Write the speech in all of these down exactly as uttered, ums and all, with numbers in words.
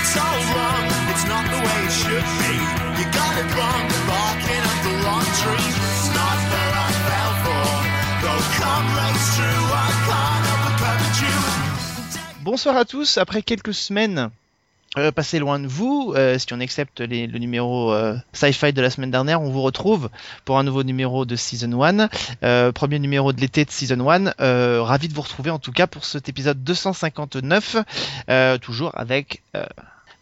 it's all wrong, it's not the way it should be. You got it wrong, barking up the wrong tree. It's not that I fell for, though come race through, I can't help but covet you. Bonsoir à tous, après quelques semaines euh, passées loin de vous, euh, si on accepte les, le numéro euh, sci-fi de la semaine dernière, on vous retrouve pour un nouveau numéro de Season un, euh, premier numéro de l'été de Season un, euh, ravi de vous retrouver en tout cas pour cet épisode deux cent cinquante-neuf, euh, toujours avec... Euh,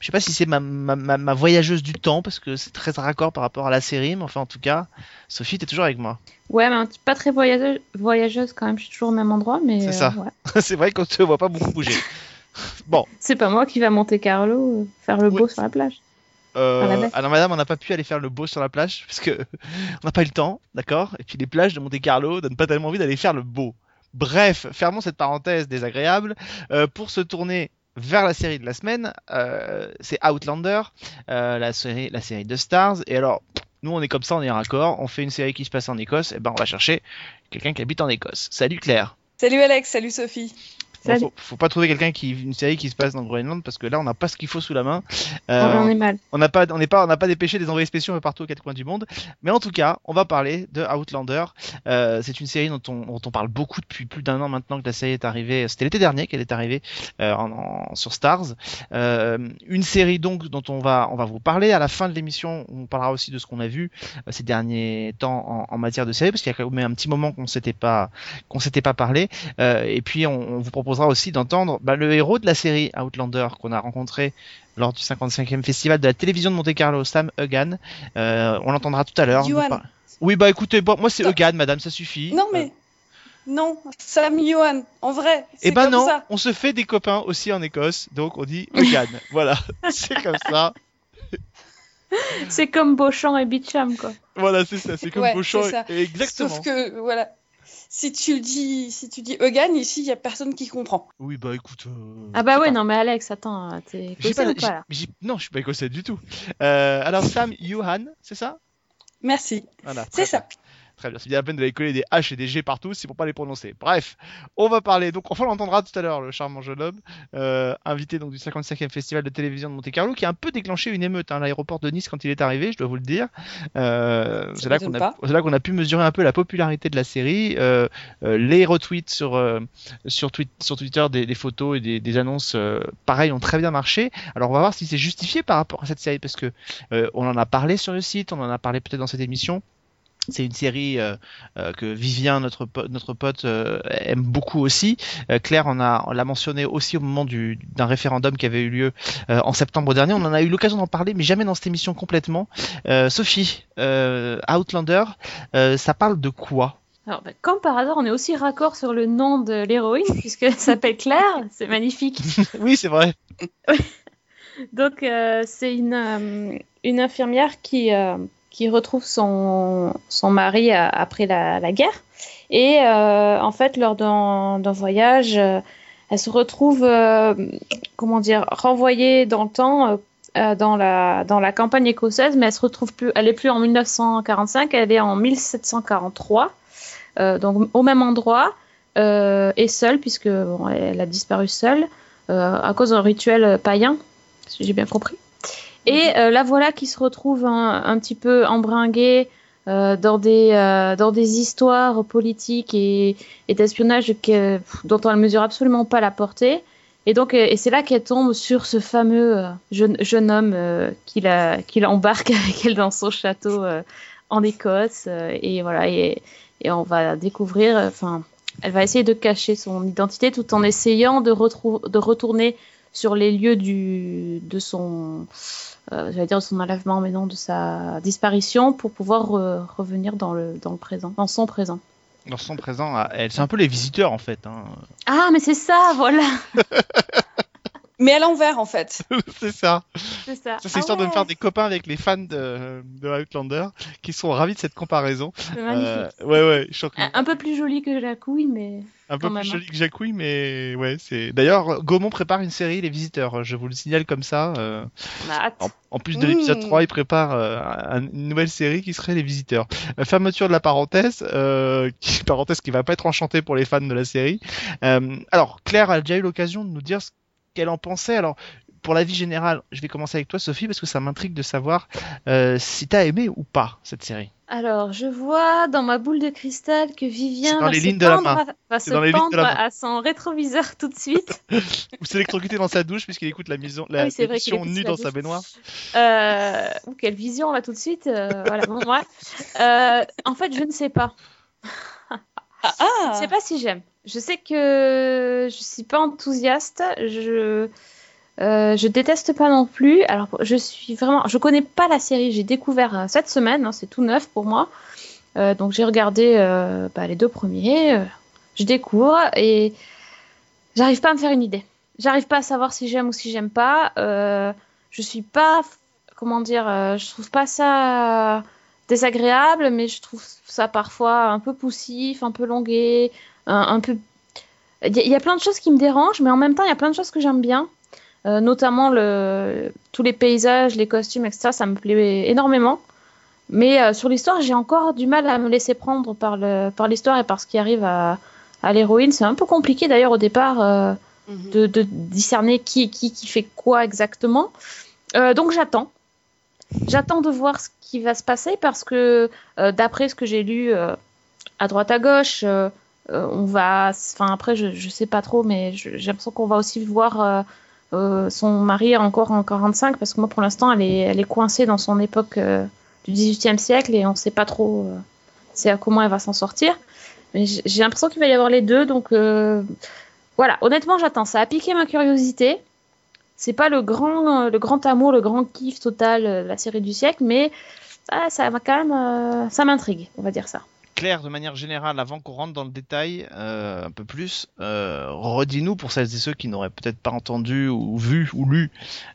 Je sais pas si c'est ma, ma, ma, ma voyageuse du temps, parce que c'est très raccord par rapport à la série, mais enfin en tout cas, Sophie, t'es toujours avec moi. Ouais, mais un petit, pas très voyageuse, voyageuse quand même, je suis toujours au même endroit, mais... C'est euh, ça, ouais. C'est vrai qu'on te voit pas beaucoup bouger. Bon. C'est pas moi qui va à Monte Carlo euh, faire le beau ouais. sur la plage. Euh, la alors madame, on n'a pas pu aller faire le beau sur la plage, parce que on n'a pas eu le temps, d'accord ? Et puis les plages de Monte Carlo donnent pas tellement envie d'aller faire le beau. Bref, fermons cette parenthèse désagréable euh, pour se tourner... vers la série de la semaine, euh, c'est Outlander, euh, la série, la série de Starz. Et alors, nous on est comme ça, on est raccord, on fait une série qui se passe en Écosse, et ben on va chercher quelqu'un qui habite en Écosse. Salut Claire. Salut Alex, salut Sophie. Salut. Bon, faut, faut pas trouver quelqu'un qui une série qui se passe dans le Groenland parce que là on n'a pas ce qu'il faut sous la main. Euh, on est mal. On n'a pas, on n'est pas, on n'a pas dépêché des envoyés spéciaux partout aux quatre coins du monde. Mais en tout cas, on va parler de Outlander. Euh, c'est une série dont on, dont on parle beaucoup depuis plus d'un an maintenant que la série est arrivée. C'était l'été dernier qu'elle est arrivée euh, en, en, sur Starz. Euh, une série donc dont on va, on va vous parler à la fin de l'émission. On parlera aussi de ce qu'on a vu euh, ces derniers temps en, en matière de série parce qu'il y a quand même un petit moment qu'on s'était pas, qu'on s'était pas parlé. Euh, et puis on, on vous propose proposera aussi d'entendre bah, le héros de la série Outlander qu'on a rencontré lors du cinquante-cinquième festival de la télévision de Monte Carlo, Sam Heughan. Euh, on l'entendra tout à l'heure. Par... Oui, bah écoutez, bon, moi c'est Stop. Heughan, madame, ça suffit. Non mais, euh... non, Sam Heughan, en vrai, c'est eh ben comme non, ça. Eh ben non, on se fait des copains aussi en Écosse, donc on dit Heughan, voilà, c'est comme ça. C'est comme Beauchamp et Beecham, quoi. Voilà, c'est ça, c'est comme ouais, Beauchamp c'est ça. Et... exactement. Sauf que, voilà... Si tu le dis, si tu dis Heughan, ici, il n'y a personne qui comprend. Oui, bah écoute. Euh, ah bah ouais, pas. Non mais Alex, attends, t'es écossais ou pas j'ai, là j'ai, non, je suis pas écossais du tout. Euh, alors Sam Heughan, c'est ça ? Merci. Voilà, c'est ça. Bien. Très bien, c'est bien la peine de les coller des H et des G partout, c'est pour pas les prononcer. Bref, on va parler, donc enfin on l'entendra tout à l'heure, le charmant jeune homme, euh, invité donc du cinquante-cinquième festival de télévision de Monte Carlo, qui a un peu déclenché une émeute hein, à l'aéroport de Nice quand il est arrivé, je dois vous le dire. Euh, c'est, là qu'on a, c'est là qu'on a pu mesurer un peu la popularité de la série, euh, euh, les retweets sur, euh, sur, tweet, sur Twitter des, des photos et des, des annonces, euh, pareil, ont très bien marché. Alors on va voir si c'est justifié par rapport à cette série, parce que euh, on en a parlé sur le site, on en a parlé peut-être dans cette émission. C'est une série euh, euh, que Vivien, notre pote, notre pote euh, aime beaucoup aussi. Euh, Claire en a, on l'a mentionné aussi au moment du, d'un référendum qui avait eu lieu euh, en septembre dernier. On en a eu l'occasion d'en parler, mais jamais dans cette émission complètement. Euh, Sophie, euh, Outlander, euh, ça parle de quoi ? Alors, ben, comme par hasard, on est aussi raccord sur le nom de l'héroïne, puisqu'elle s'appelle Claire. C'est magnifique. Oui, c'est vrai. Donc, euh, c'est une, euh, une infirmière qui... Euh... qui retrouve son, son mari à, après la, la guerre. Et euh, en fait, lors d'un, d'un voyage, euh, elle se retrouve, euh, comment dire, renvoyée dans le temps, euh, dans, la, dans la campagne écossaise, mais elle se retrouve plus, elle n'est plus en dix-neuf cent quarante-cinq, elle est en dix-sept cent quarante-trois, euh, donc au même endroit, euh, et seule, puisque bon, elle a disparu seule, euh, à cause d'un rituel païen, si j'ai bien compris. Et euh, la voilà qui se retrouve un, un petit peu embringuée euh, dans, des, euh, dans des histoires politiques et, et d'espionnage que, dont elle ne mesure absolument pas la portée. Et, donc, et c'est là qu'elle tombe sur ce fameux euh, jeune, jeune homme euh, qui, la, qui l'embarque avec elle dans son château euh, en Écosse. Euh, et, voilà, et, et on va découvrir... Enfin, elle va essayer de cacher son identité tout en essayant de, retrou- de retourner... sur les lieux du, de son, euh, j'allais dire de son enlèvement, mais non, de sa disparition, pour pouvoir euh, revenir dans le, dans le présent, dans son présent. Dans son présent, elle, c'est un peu les visiteurs en fait. Hein. Ah, mais c'est ça, voilà. Mais à l'envers en fait. C'est ça. C'est ça. Ça c'est ah histoire ouais. de me faire des copains avec les fans de, de Outlander qui sont ravis de cette comparaison. C'est magnifique. Euh, ouais ouais. Choquant. Un peu plus joli que Jacouille mais. Un peu plus joli que Jacouille mais ouais c'est. D'ailleurs Gaumont prépare une série Les Visiteurs. Je vous le signale comme ça. Euh... On a hâte. En, en plus de l'épisode mmh. trois, il prépare euh, une nouvelle série qui serait Les Visiteurs. La fermeture de la parenthèse. Euh, qui... Parenthèse qui va pas être enchantée pour les fans de la série. Euh, alors Claire a déjà eu l'occasion de nous dire ce qu'elle en pensait. Alors, pour la vie générale, je vais commencer avec toi, Sophie, parce que ça m'intrigue de savoir euh, si t'as aimé ou pas cette série. Alors, je vois dans ma boule de cristal que Vivien va se pendre, à, va se pendre à son rétroviseur tout de suite. Ou s'électrocuter dans sa douche puisqu'il écoute la mission la, oui, nue dans douche. Sa baignoire. Euh, ou quelle vision là tout de suite. Euh, voilà, bon, ouais. euh, en fait, je ne sais pas. Ah, ah. Je ne sais pas si j'aime. Je sais que je ne suis pas enthousiaste. Je... Euh, je déteste pas non plus. Alors, je suis vraiment, je connais pas la série. J'ai découvert euh, cette semaine. Hein, c'est tout neuf pour moi. Euh, donc j'ai regardé euh, bah, les deux premiers. Euh, je découvre et j'arrive pas à me faire une idée. J'arrive pas à savoir si j'aime ou si j'aime pas. Euh, je suis pas, comment dire, euh, je trouve pas ça désagréable, mais je trouve ça parfois un peu poussif, un peu longué, un, un peu. Il y, y a plein de choses qui me dérangent, mais en même temps il y a plein de choses que j'aime bien. Euh, notamment le, tous les paysages, les costumes, et cetera. Ça me plaît énormément. Mais euh, sur l'histoire, j'ai encore du mal à me laisser prendre par, le, par l'histoire et par ce qui arrive à, à l'héroïne. C'est un peu compliqué d'ailleurs au départ euh, mm-hmm. de, de discerner qui, qui, qui fait quoi exactement. Euh, donc j'attends. J'attends de voir ce qui va se passer parce que euh, d'après ce que j'ai lu euh, à droite à gauche... Euh, euh, on va... Enfin après, je, je sais pas trop, mais je, j'ai l'impression qu'on va aussi voir... Euh, Euh, son mari encore en quarante-cinq parce que moi pour l'instant elle est, elle est coincée dans son époque euh, du dix-huitième siècle et on ne sait pas trop euh, c'est à comment elle va s'en sortir, mais j'ai, j'ai l'impression qu'il va y avoir les deux, donc euh, voilà, honnêtement j'attends. Ça a piqué ma curiosité, c'est pas le grand, euh, le grand amour, le grand kiff total euh, la série du siècle, mais ah, ça m'a quand même euh, ça m'intrigue, on va dire ça. Claire, de manière générale, avant qu'on rentre dans le détail euh, un peu plus, euh, redis-nous pour celles et ceux qui n'auraient peut-être pas entendu ou vu ou lu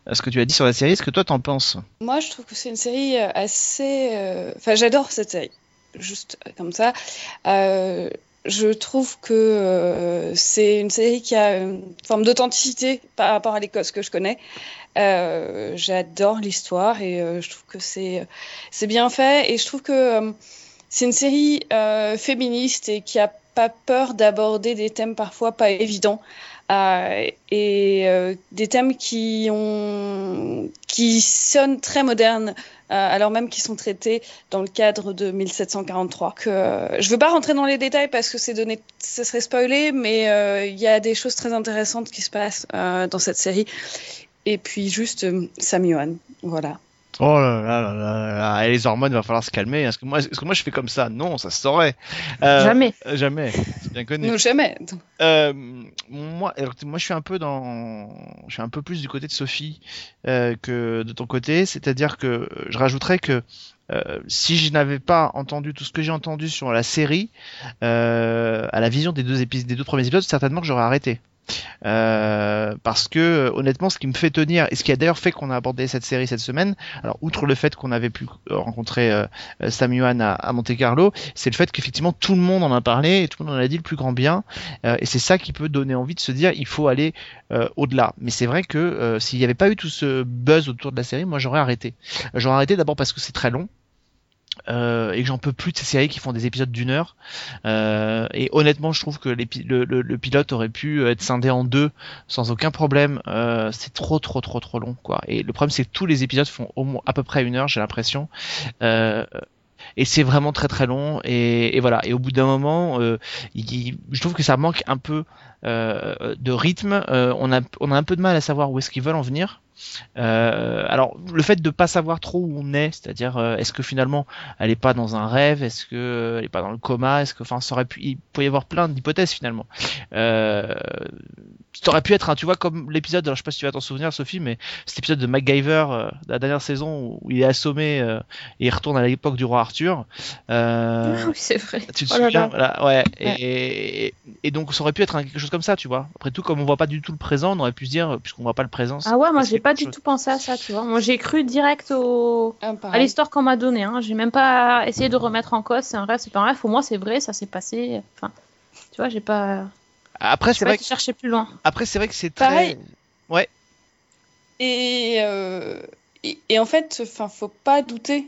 ce que tu as dit sur la série, ce que toi t'en penses. Moi je trouve que c'est une série assez... Euh... Enfin j'adore cette série, juste comme ça. Euh, je trouve que euh, c'est une série qui a une forme d'authenticité par rapport à l'Écosse que je connais. Euh, j'adore l'histoire et euh, je trouve que c'est, c'est bien fait et je trouve que... Euh, c'est une série euh, féministe et qui n'a pas peur d'aborder des thèmes parfois pas évidents euh, et euh, des thèmes qui, ont, qui sonnent très modernes euh, alors même qu'ils sont traités dans le cadre de dix-sept cent quarante-trois. Que, euh, je ne veux pas rentrer dans les détails parce que c'est donné, ça serait spoilé, mais il euh, y a des choses très intéressantes qui se passent euh, dans cette série. Et puis juste euh, Sam Heughan, voilà. Oh là là là là là, et les hormones, il va falloir se calmer. Est-ce que moi, est-ce que moi je fais comme ça? Non, ça se saurait. Euh, jamais. Jamais, c'est bien connu. Non, jamais. Euh, moi, alors, moi, je suis un peu dans, je suis un peu plus du côté de Sophie euh, que de ton côté, c'est-à-dire que je rajouterais que euh, si je n'avais pas entendu tout ce que j'ai entendu sur la série, euh, à la vision des deux épisodes, des deux premiers épisodes, certainement que j'aurais arrêté. Euh, parce que honnêtement ce qui me fait tenir et ce qui a d'ailleurs fait qu'on a abordé cette série cette semaine, alors outre le fait qu'on avait pu rencontrer euh, Sam Heughan à, à Monte Carlo, c'est le fait qu'effectivement tout le monde en a parlé et tout le monde en a dit le plus grand bien euh, et c'est ça qui peut donner envie de se dire il faut aller euh, au-delà. Mais c'est vrai que euh, s'il n'y avait pas eu tout ce buzz autour de la série, moi j'aurais arrêté j'aurais arrêté d'abord parce que c'est très long Euh, et que j'en peux plus de ces séries qui font des épisodes d'une heure. Euh, et honnêtement, je trouve que les, le, le, le pilote aurait pu être scindé en deux sans aucun problème. Euh, c'est trop, trop, trop, trop long, quoi. Et le problème, c'est que tous les épisodes font au moins à peu près une heure, j'ai l'impression. Euh, et c'est vraiment très, très long. Et, et voilà. Et au bout d'un moment, euh, il, je trouve que ça manque un peu euh, de rythme. Euh, on a, on a un peu de mal à savoir où est-ce qu'ils veulent en venir. Euh, alors le fait de pas savoir trop où on est, c'est-à-dire euh, est-ce que finalement elle est pas dans un rêve, est-ce que euh, elle est pas dans le coma, est-ce que enfin ça aurait pu, il peut y avoir plein d'hypothèses finalement. Euh, ça aurait pu être, hein, tu vois, comme l'épisode, alors je sais pas si tu vas t'en souvenir Sophie, mais cet épisode de MacGyver euh, de la dernière saison où il est assommé euh, et il retourne à l'époque du roi Arthur. Euh, oui, c'est vrai. Tu te oh là souviens là. Voilà, ouais. ouais. Et, et, et donc ça aurait pu être hein, quelque chose comme ça, tu vois. Après tout, comme on voit pas du tout le présent, on aurait pu se dire puisqu'on voit pas le présent. Ah ouais, moi j'ai pas du tout pensé à ça, tu vois. Moi, j'ai cru direct au... ah, à l'histoire qu'on m'a donnée. Hein. J'ai même pas essayé de remettre en cause. C'est un rêve, c'est pas un rêve. Pour moi, c'est vrai, ça s'est passé. Enfin, tu vois, j'ai pas. Après, j'ai c'est pas vrai que chercher plus loin. Après, c'est vrai que c'est très. Pareil. Ouais. Et, euh... et et en fait, enfin, faut pas douter.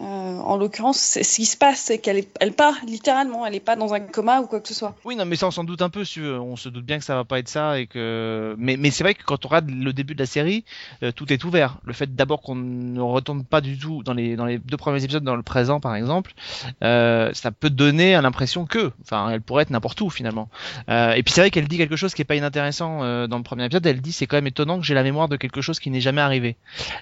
Euh, en l'occurrence, c'est, ce qui se passe, c'est qu'elle est, elle part littéralement, elle n'est pas dans un coma ou quoi que ce soit. Oui, non, mais ça on s'en doute un peu, si on se doute bien que ça va pas être ça et que. Mais, mais c'est vrai que quand on regarde le début de la série, euh, tout est ouvert. Le fait d'abord qu'on ne retombe pas du tout dans les dans les deux premiers épisodes dans le présent, par exemple, euh, ça peut donner à l'impression que, enfin, elle pourrait être n'importe où finalement. Euh, et puis c'est vrai qu'elle dit quelque chose qui est pas inintéressant euh, dans le premier épisode. Elle dit c'est quand même étonnant que j'ai la mémoire de quelque chose qui n'est jamais arrivé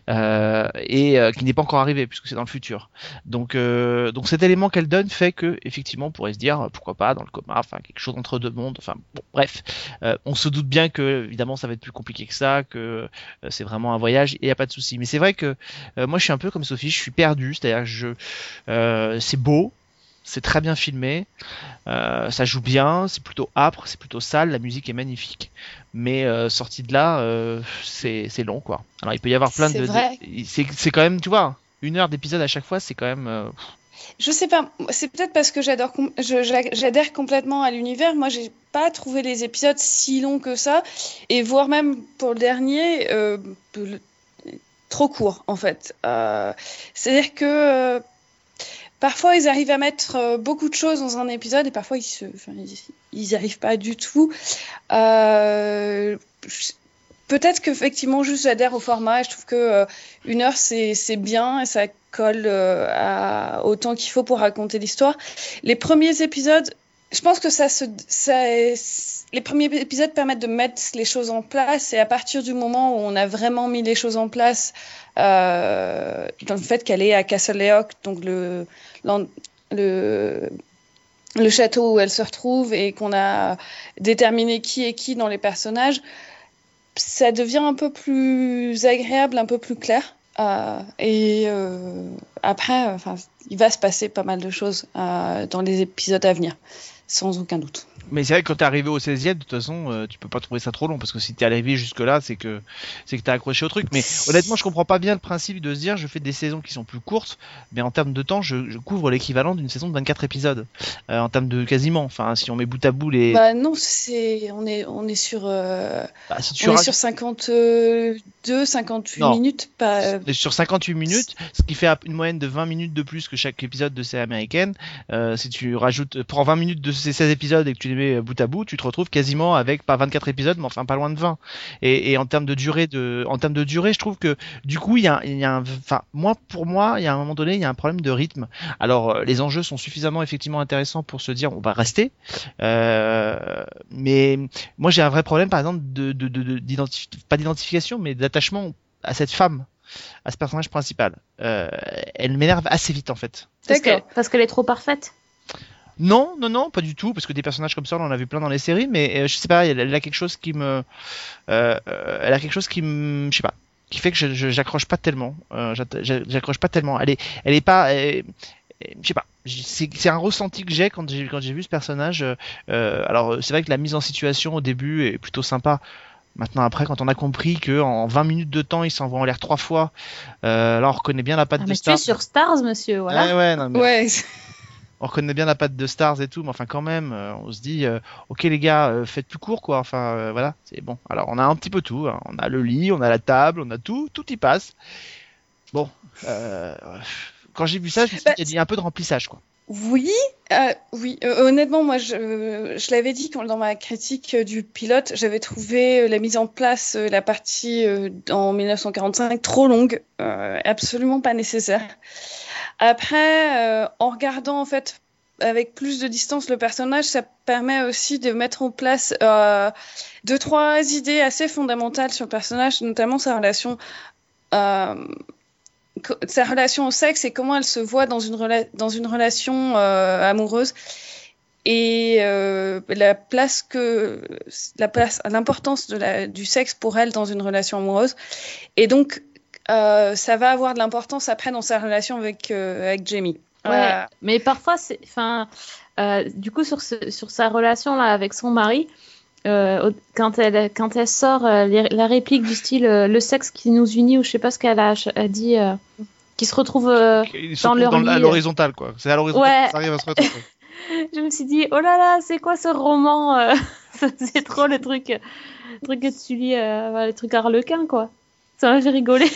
euh, et euh, qui n'est pas encore arrivé puisque c'est dans le futur. Donc, euh, donc cet élément qu'elle donne fait que effectivement on pourrait se dire pourquoi pas dans le coma, enfin quelque chose entre deux mondes, enfin bon bref, euh, on se doute bien que évidemment ça va être plus compliqué que ça, que euh, c'est vraiment un voyage et il y a pas de souci. Mais c'est vrai que euh, moi je suis un peu comme Sophie, je suis perdu, c'est-à-dire que je, euh, c'est beau. C'est très bien filmé, euh, ça joue bien, c'est plutôt âpre, c'est plutôt sale, la musique est magnifique. Mais euh, sorti de là, euh, c'est, c'est long quoi. Alors il peut y avoir plein c'est de, vrai. de c'est, c'est quand même, tu vois, une heure d'épisode à chaque fois, c'est quand même. Euh... Je sais pas, c'est peut-être parce que j'adore, com- je, je, j'adhère complètement à l'univers. Moi, j'ai pas trouvé les épisodes si longs que ça, et voire même pour le dernier, euh, le... trop court en fait. Euh, c'est-à-dire que. Euh... Parfois, ils arrivent à mettre beaucoup de choses dans un épisode et parfois, ils se, enfin, ils n'y arrivent pas du tout. Euh, peut-être qu'effectivement, juste j'adhère au format et je trouve que euh, une heure, c'est, c'est bien et ça colle euh, à, au temps qu'il faut pour raconter l'histoire. Les premiers épisodes, je pense que ça se, ça est, les premiers épisodes permettent de mettre les choses en place et à partir du moment où on a vraiment mis les choses en place, Euh, dans le fait qu'elle est à Castle Leoch, donc le, le, le château où elle se retrouve, et qu'on a déterminé qui est qui dans les personnages, ça devient un peu plus agréable, un peu plus clair. Euh, et euh, après, enfin, il va se passer pas mal de choses euh, dans les épisodes à venir, sans aucun doute. Mais c'est vrai que quand t'es arrivé au seizième, de toute façon, euh, tu peux pas trouver ça trop long, parce que si t'es arrivé jusque-là, c'est que c'est que t'as accroché au truc. Mais honnêtement, je comprends pas bien le principe de se dire, je fais des saisons qui sont plus courtes, mais en termes de temps, je, je couvre l'équivalent d'une saison de vingt-quatre épisodes, euh, en termes de quasiment. Enfin, si on met bout à bout les. Bah non, c'est on est on est sur euh... bah, si tu on rac... est sur cinquante-deux, cinquante-huit non. minutes. Pas. Euh... Sur cinquante-huit minutes, ce qui fait une moyenne de vingt minutes de plus que chaque épisode de série américaine. Euh, si tu rajoutes, prends vingt minutes de ces seize épisodes et que tu les mets bout à bout, tu te retrouves quasiment avec pas vingt-quatre épisodes, mais enfin pas loin de vingt. Et, et en termes de durée, de, en termes de durée, je trouve que du coup, il y a, il y a, enfin, moi pour moi, il y a un moment donné, il y a un problème de rythme. Alors, les enjeux sont suffisamment effectivement intéressants pour se dire on va rester. Euh, mais moi, j'ai un vrai problème, par exemple, de, de, de, de d'identifi... pas d'identification, mais d'attachement à cette femme, à ce personnage principal. Euh, elle m'énerve assez vite en fait. Parce que, parce qu'elle est trop parfaite. Non, non, non, pas du tout, parce que des personnages comme ça, on en a vu plein dans les séries, mais euh, je sais pas, elle, elle a quelque chose qui me, euh, elle a quelque chose qui me, je sais pas, qui fait que je, je j'accroche pas tellement, euh, j'accroche pas tellement. Elle est, elle est pas, elle, je sais pas. C'est, c'est un ressenti que j'ai quand j'ai quand j'ai vu ce personnage. Euh, alors c'est vrai que la mise en situation au début est plutôt sympa. Maintenant après, quand on a compris que en vingt minutes de temps, il s'envoie en l'air trois fois, euh, là on reconnaît bien la patte ah, de Starz. Mais tu es sur Starz, monsieur, voilà. Ouais, ouais, non, mais... ouais. On reconnaît bien la patte de Starz et tout, mais enfin quand même, euh, on se dit, euh, ok les gars, euh, faites plus court quoi. Enfin euh, voilà, c'est bon. Alors on a un petit peu tout, hein. On a le lit, on a la table, on a tout, tout y passe. Bon, euh, quand j'ai vu ça, je me suis dit qu'il y a un peu de remplissage quoi. Oui, euh, oui. Euh, honnêtement, moi, je, je l'avais dit quand, dans ma critique du pilote, j'avais trouvé la mise en place, la partie euh, en dix-neuf cent quarante-cinq trop longue, euh, absolument pas nécessaire. Après, euh, en regardant en fait avec plus de distance le personnage, ça permet aussi de mettre en place euh, deux trois idées assez fondamentales sur le personnage, notamment sa relation. Euh, sa relation au sexe et comment elle se voit dans une, rela- dans une relation euh, amoureuse et euh, la place que la place, l'importance de la, du sexe pour elle dans une relation amoureuse et donc euh, ça va avoir de l'importance après dans sa relation avec, euh, avec Jamie. Ouais, euh... mais parfois c'est, enfin, euh, du coup sur, ce, sur sa relation là avec son mari Euh, quand, elle, quand elle sort euh, les, la réplique du style euh, le sexe qui nous unit ou je sais pas ce qu'elle a, a dit euh, qui se retrouve euh, dans leur dans lit à l'horizontale quoi, c'est à l'horizontale ouais. Ça arrive à se retrouver. Je me suis dit oh là là c'est quoi ce roman euh, c'est trop le truc, le truc que tu lis euh, le truc Harlequin quoi, ça m'a fait rigoler.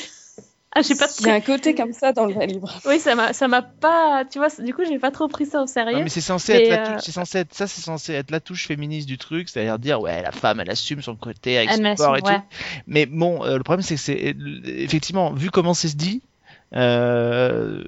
Ah, j'ai pas de... Il y a un côté comme ça dans le vrai livre. Oui, ça m'a, ça m'a pas, tu vois, du coup, j'ai pas trop pris ça au sérieux. Non, mais c'est censé être euh... la tou- c'est censé être ça, c'est censé être la touche féministe du truc, c'est-à-dire dire ouais, la femme, elle assume son côté avec elle son corps et ouais. tout. Mais bon, euh, le problème c'est que c'est effectivement vu comment c'est dit, euh,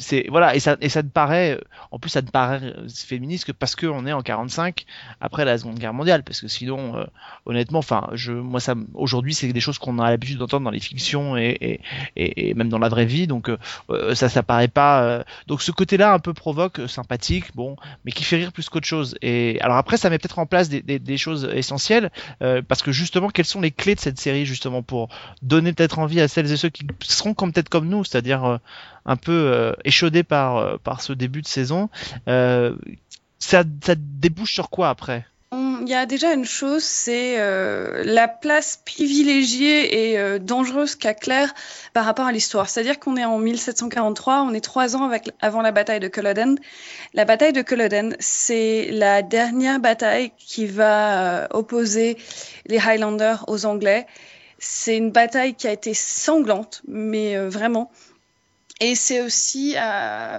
c'est voilà et ça et ça ne paraît en plus ça ne paraît féministe que parce que on est en quarante-cinq après la Seconde Guerre mondiale, parce que sinon euh, honnêtement enfin je moi ça aujourd'hui c'est des choses qu'on a l'habitude d'entendre dans les fictions et et, et, et même dans la vraie vie, donc euh, ça ça paraît pas euh, donc ce côté là un peu provoque, sympathique, bon, mais qui fait rire plus qu'autre chose. Et alors après ça met peut-être en place des des, des choses essentielles euh, parce que justement quelles sont les clés de cette série justement pour donner peut-être envie à celles et ceux qui seront comme peut-être comme nous, c'est-à-dire euh, un peu euh, échaudé par, euh, par ce début de saison. Euh, ça, ça débouche sur quoi après ? Il y a déjà une chose, c'est euh, la place privilégiée et euh, dangereuse qu'a Claire par rapport à l'histoire. C'est-à-dire qu'on est en mille sept cent quarante-trois, on est trois ans avec, avant la bataille de Culloden. La bataille de Culloden, c'est la dernière bataille qui va euh, opposer les Highlanders aux Anglais. C'est une bataille qui a été sanglante, mais euh, vraiment. Et c'est aussi... Euh,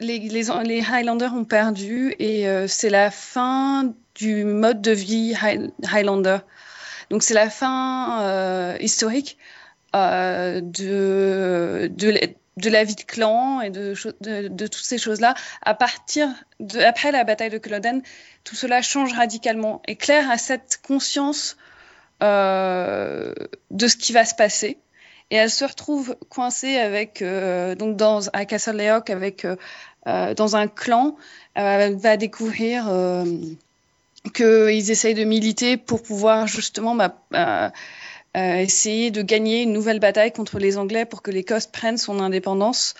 les, les, les Highlanders ont perdu et euh, c'est la fin du mode de vie high, Highlander. Donc c'est la fin euh, historique euh, de, de, de la vie de clan et de, de, de toutes ces choses-là. À partir de, après la bataille de Culloden, tout cela change radicalement. Et Claire a cette conscience... Euh, de ce qui va se passer, et elle se retrouve coincée avec euh, donc dans à Castle Leoch avec euh, dans un clan. Euh, elle va découvrir euh, que ils essayent de militer pour pouvoir justement bah, euh, euh, essayer de gagner une nouvelle bataille contre les Anglais pour que l'Écosse prenne son indépendance.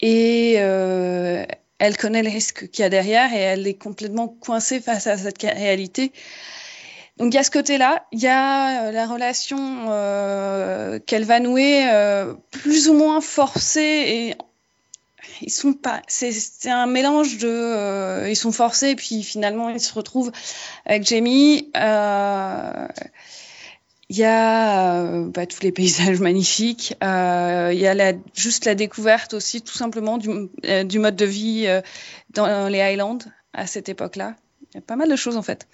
Et euh, elle connaît le risque qu'il y a derrière et elle est complètement coincée face à cette réalité. Donc il y a ce côté-là, il y a la relation euh, qu'elle va nouer, euh, plus ou moins forcée, et ils sont pas. C'est, c'est un mélange de, euh, ils sont forcés et puis finalement ils se retrouvent avec Jamie. Euh, il y a euh, bah, tous les paysages magnifiques. Euh, il y a la, juste la découverte aussi, tout simplement du, euh, du mode de vie euh, dans les Highlands à cette époque-là. Il y a pas mal de choses en fait.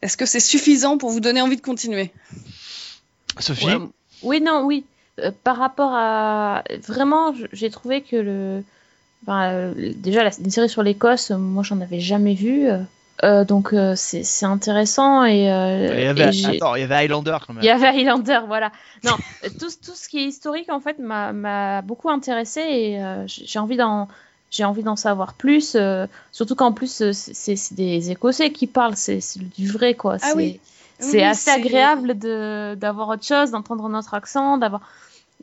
Est-ce que c'est suffisant pour vous donner envie de continuer, Sophie ? Ouais. Oui, non, oui. Euh, par rapport à... Vraiment, j'ai trouvé que le... Enfin, euh, déjà, la... une série sur l'Écosse, moi, j'en avais jamais vu. Euh, donc, euh, c'est... c'est intéressant. Et, euh, il, y avait... et Attends, il y avait Highlander, quand même. Il y avait Highlander, voilà. Non, tout, tout ce qui est historique, en fait, m'a, m'a beaucoup intéressée. Et euh, j'ai envie d'en... J'ai envie d'en savoir plus, euh, surtout qu'en plus euh, c'est, c'est des Écossais qui parlent, c'est, c'est du vrai quoi. Ah c'est, oui. c'est oui, assez c'est... agréable de d'avoir autre chose, d'entendre notre accent, d'avoir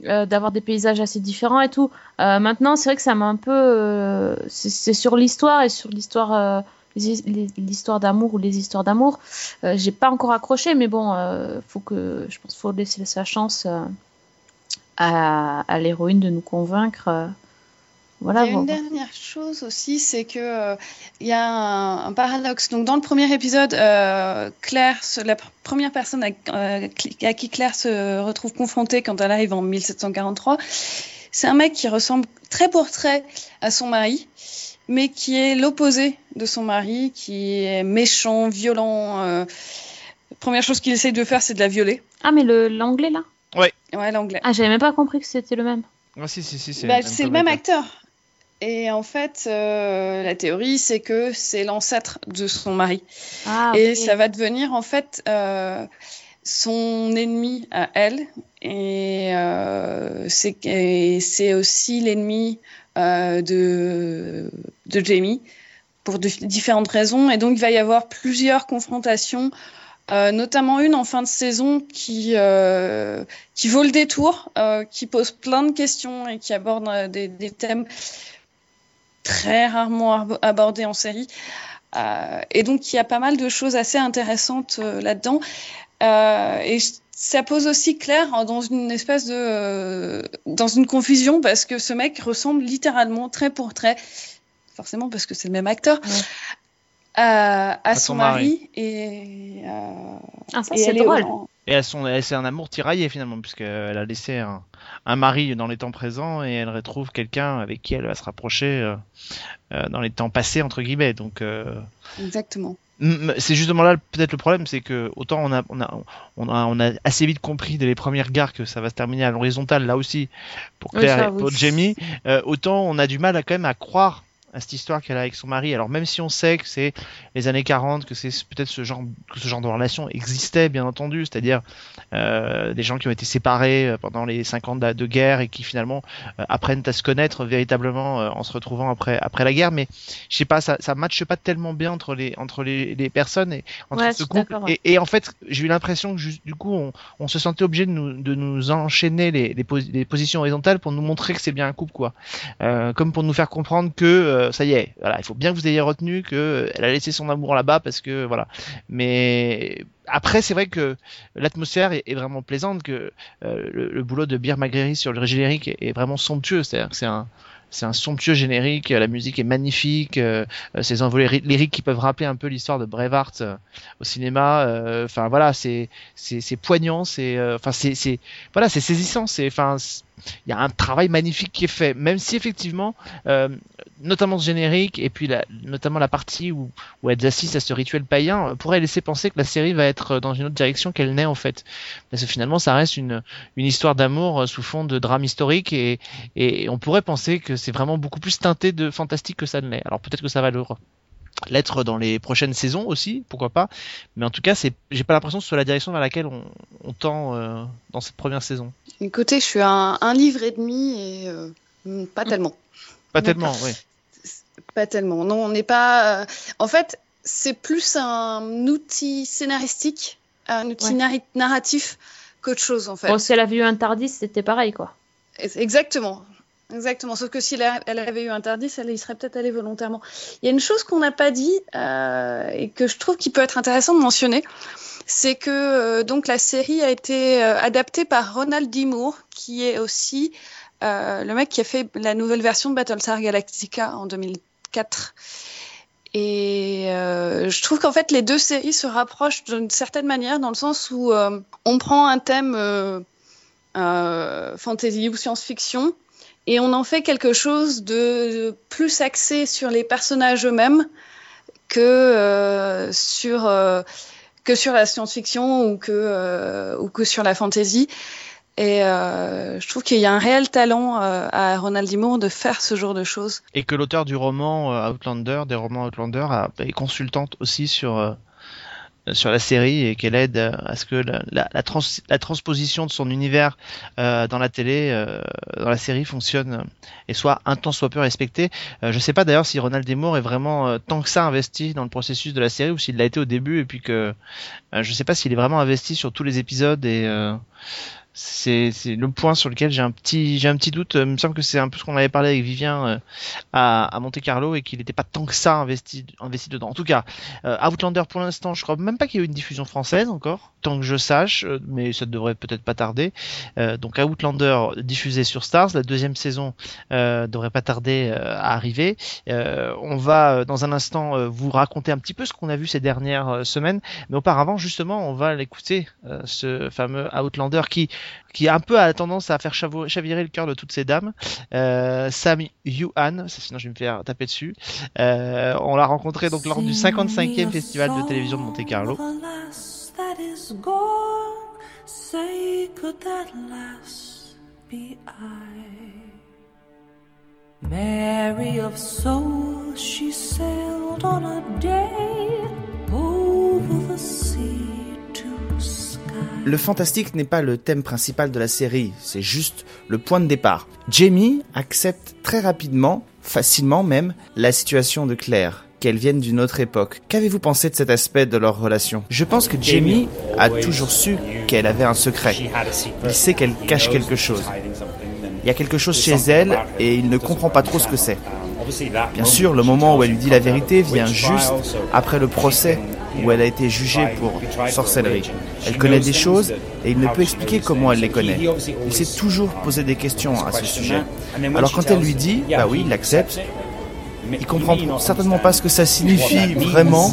euh, d'avoir des paysages assez différents et tout. Euh, maintenant, c'est vrai que ça m'a un peu, euh, c'est, c'est sur l'histoire et sur l'histoire, euh, les, les, l'histoire d'amour ou les histoires d'amour. Euh, j'ai pas encore accroché, mais bon, euh, faut que, je pense, faut laisser sa chance euh, à, à l'héroïne de nous convaincre. Euh. Voilà, il y a bon. Une dernière chose aussi, c'est que euh, il y a un, un paradoxe. Donc dans le premier épisode, euh, Claire, se, la pr- première personne à, euh, à qui Claire se retrouve confrontée quand elle arrive en mille sept cent quarante-trois, c'est un mec qui ressemble très pour trait à son mari, mais qui est l'opposé de son mari, qui est méchant, violent. Euh, première chose qu'il essaye de faire, c'est de la violer. Ah mais le l'anglais là ? Ouais. Ouais l'anglais. Ah j'avais même pas compris que c'était le même. Oh, si, si, si, c'est, bah, c'est le même acteur. Et en fait, euh, la théorie, c'est que c'est l'ancêtre de son mari. Ah, et okay. Ça va devenir, en fait, euh, son ennemi à elle. Et, euh, c'est, et c'est aussi l'ennemi euh, de, de Jamie pour de, différentes raisons. Et donc, il va y avoir plusieurs confrontations. Euh, notamment une en fin de saison qui euh, qui vaut le détour, euh, qui pose plein de questions et qui aborde euh, des, des thèmes très rarement abordés en série. Euh, et donc il y a pas mal de choses assez intéressantes euh, là-dedans. Euh, et ça pose aussi Claire dans une espèce de euh, dans une confusion parce que ce mec ressemble littéralement trait pour trait, forcément parce que c'est le même acteur. Ouais. À, à, à son mari, mari. Et, euh, ah, ça, et c'est elle drôle. Est en, Et elles sont, elles, c'est un amour tiraillé finalement, puisqu'elle a laissé un, un mari dans les temps présents et elle retrouve quelqu'un avec qui elle va se rapprocher euh, dans les temps passés, entre guillemets. Donc, euh... Exactement. C'est justement là peut-être le problème, c'est que autant on a, on a, on a, on a assez vite compris dès les premiers regards que ça va se terminer à l'horizontale là aussi pour Claire oui, ça, et oui. pour Jamie, euh, autant on a du mal à, quand même à croire à cette histoire qu'elle a avec son mari. Alors même si on sait que c'est les années quarante, que c'est peut-être ce genre, que ce genre de relation existait bien entendu, c'est-à-dire euh, des gens qui ont été séparés pendant les cinquante de, de guerre et qui finalement euh, apprennent à se connaître véritablement euh, en se retrouvant après après la guerre. Mais je sais pas, ça ça matche pas tellement bien entre les entre les, les personnes et entre ouais, ce couple. Et, et en fait, j'ai eu l'impression que du coup on, on se sentait obligé de nous de nous enchaîner les les, pos- les positions horizontales pour nous montrer que c'est bien un couple quoi, euh, comme pour nous faire comprendre que euh, ça y est, voilà, il faut bien que vous ayez retenu que elle a laissé son amour là-bas parce que voilà. Mais après, c'est vrai que l'atmosphère est vraiment plaisante, que euh, le, le boulot de Bir Magheri sur le générique est, est vraiment somptueux, c'est-à-dire que c'est un c'est un somptueux générique, la musique est magnifique, euh, ces envolées ry- lyriques qui peuvent rappeler un peu l'histoire de Braveheart euh, au cinéma, enfin euh, voilà, c'est c'est c'est poignant, c'est enfin euh, c'est c'est voilà, c'est saisissant, c'est enfin il y a un travail magnifique qui est fait, même si effectivement euh, notamment ce générique et puis la, notamment la partie où, où elles assistent à ce rituel païen pourrait laisser penser que la série va être dans une autre direction qu'elle n'est en fait, parce que finalement ça reste une, une histoire d'amour sous fond de drame historique et, et on pourrait penser que c'est vraiment beaucoup plus teinté de fantastique que ça ne l'est. Alors peut-être que ça va le l'être dans les prochaines saisons aussi, pourquoi pas, mais en tout cas c'est, j'ai pas l'impression que ce soit la direction vers laquelle on, on tend euh, dans cette première saison. Écoutez, je suis à un, un livre et demi et euh, pas tellement. Pas non, tellement, oui. Pas tellement. Non, on n'est pas. En fait, c'est plus un outil scénaristique, un outil ouais. nar- narratif qu'autre chose, en fait. Bon, si elle avait eu un Tardis, c'était pareil, quoi. Exactement. Exactement. Sauf que si elle avait eu un Tardis, elle y serait peut-être allée volontairement. Il y a une chose qu'on n'a pas dit euh, et que je trouve qui peut être intéressant de mentionner, c'est que euh, donc, la série a été euh, adaptée par Ronald D. Moore, qui est aussi. Euh, le mec qui a fait la nouvelle version de Battlestar Galactica en deux mille quatre. Et euh, je trouve qu'en fait, les deux séries se rapprochent d'une certaine manière, dans le sens où euh, on prend un thème euh, euh, fantasy ou science-fiction et on en fait quelque chose de plus axé sur les personnages eux-mêmes que euh, sur, euh, que sur la science-fiction ou que, euh, ou que sur la fantasy. Et euh, je trouve qu'il y a un réel talent euh, à Ronald D. Moore de faire ce genre de choses. Et que l'auteur du roman euh, Outlander, des romans Outlander, a, est consultante aussi sur, euh, sur la série et qu'elle aide euh, à ce que la, la, la, trans, la transposition de son univers euh, dans la télé, euh, dans la série, fonctionne et soit un temps soit peu respectée. Euh, je ne sais pas d'ailleurs si Ronald D. Moore est vraiment euh, tant que ça investi dans le processus de la série ou s'il l'a été au début et puis que euh, je ne sais pas s'il est vraiment investi sur tous les épisodes et... Euh, C'est, c'est le point sur lequel j'ai un petit, j'ai un petit doute. Il me semble que c'est un peu ce qu'on avait parlé avec Vivien euh, à, à Monte Carlo et qu'il n'était pas tant que ça investi, investi dedans. En tout cas, euh, Outlander pour l'instant, je crois même pas qu'il y ait eu une diffusion française encore, tant que je sache, mais ça devrait peut-être pas tarder. Euh, donc Outlander diffusé sur Starz, la deuxième saison euh, devrait pas tarder euh, à arriver. Euh, on va dans un instant euh, vous raconter un petit peu ce qu'on a vu ces dernières euh, semaines, mais auparavant justement, on va l'écouter euh, ce fameux Outlander qui qui a un peu a tendance à faire chavirer le cœur de toutes ces dames. Euh, Sam Heughan, sinon je vais me faire taper dessus. Euh, on l'a rencontré donc lors du cinquante-cinquième Festival de télévision de Monte Carlo. Mary of Soul, she sailed on a day over the sea. Le fantastique n'est pas le thème principal de la série, c'est juste le point de départ. Jamie accepte très rapidement, facilement même, la situation de Claire, qu'elles viennent d'une autre époque. Qu'avez-vous pensé de cet aspect de leur relation ? Je pense que Jamie a toujours su qu'elle avait un secret. Il sait qu'elle cache quelque chose. Il y a quelque chose chez elle et il ne comprend pas trop ce que c'est. Bien sûr, le moment où elle lui dit la vérité vient juste après le procès où elle a été jugée pour sorcellerie. Elle connaît des choses et il ne peut expliquer comment elle les connaît. Il s'est toujours posé des questions à ce sujet. Alors quand elle lui dit, bah oui, il accepte, Il comprend certainement pas ce que ça signifie vraiment,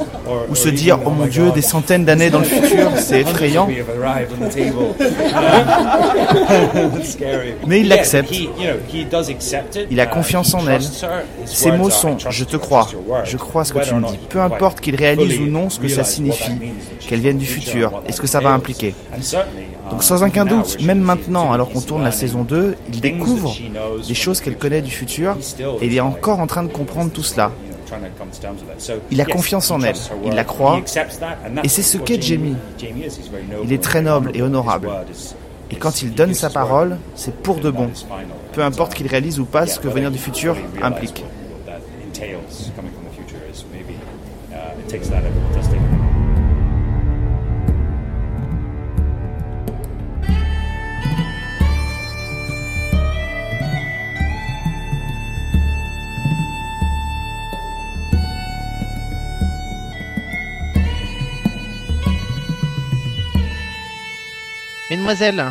ou se dire « Oh mon Dieu, des centaines d'années dans le futur, c'est effrayant ». Mais il l'accepte. Il a confiance en elle. Ses mots sont « Je te crois, je crois ce que tu me dis », peu importe qu'il réalise ou non ce que ça signifie, qu'elle vienne du futur, et ce que ça va impliquer. Donc sans aucun doute, même maintenant, alors qu'on tourne la saison deux, il découvre des choses qu'elle connaît du futur, et il est encore en train de comprendre tout cela. Il a confiance en elle, il la croit, et c'est ce qu'est Jamie. Il est très noble et honorable. Et quand il donne sa parole, c'est pour de bon, peu importe qu'il réalise ou pas ce que venir du futur implique. Mademoiselle,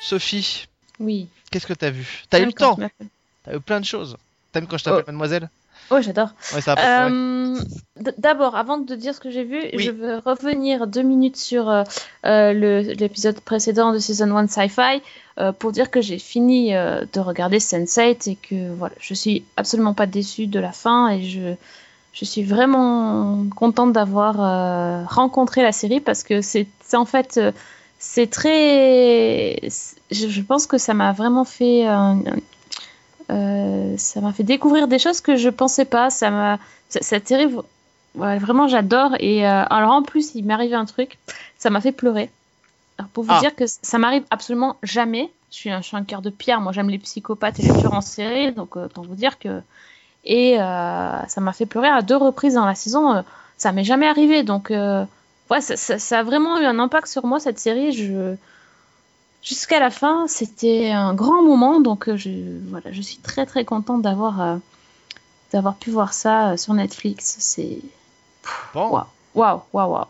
Sophie, oui. Qu'est-ce que t'as vu? T'as eu le temps, t'as eu plein de choses. T'aimes quand je t'appelle oh. Mademoiselle? Oh, j'adore. Ouais, ça va euh, d- d'abord, avant de dire ce que j'ai vu, oui. je veux revenir deux minutes sur euh, le, l'épisode précédent de Season un Sci-Fi euh, pour dire que j'ai fini euh, de regarder Sense eight et que voilà, je suis absolument pas déçue de la fin et je... Je suis vraiment contente d'avoir euh, rencontré la série parce que c'est, c'est en fait... Euh, C'est très. Je, je pense que ça m'a vraiment fait. Euh, euh, ça m'a fait découvrir des choses que je pensais pas. Ça m'a. C'est, c'est terrible. Ouais, vraiment, j'adore. Et euh, alors en plus, il m'est arrivé un truc. Ça m'a fait pleurer. Alors pour vous ah. dire que ça m'arrive absolument jamais. Je suis un, je suis un cœur de pierre. Moi, j'aime les psychopathes et les tueurs en série. Donc, autant euh, vous dire que. Et euh, ça m'a fait pleurer à deux reprises dans la saison. Euh, ça m'est jamais arrivé. Donc. Euh, Ouais, ça, ça, ça a vraiment eu un impact sur moi, cette série. Je... Jusqu'à la fin, c'était un grand moment. Donc, je, voilà, je suis très, très contente d'avoir, euh, d'avoir pu voir ça euh, sur Netflix. C'est... Bon. Waouh, waouh, waouh. Wow.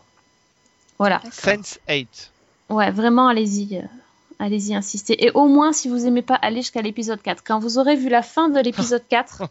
Voilà. Sense eight. Ouais, vraiment, allez-y. Euh, allez-y, insistez. Et au moins, si vous aimez pas, allez jusqu'à l'épisode quatre. Quand vous aurez vu la fin de l'épisode quatre...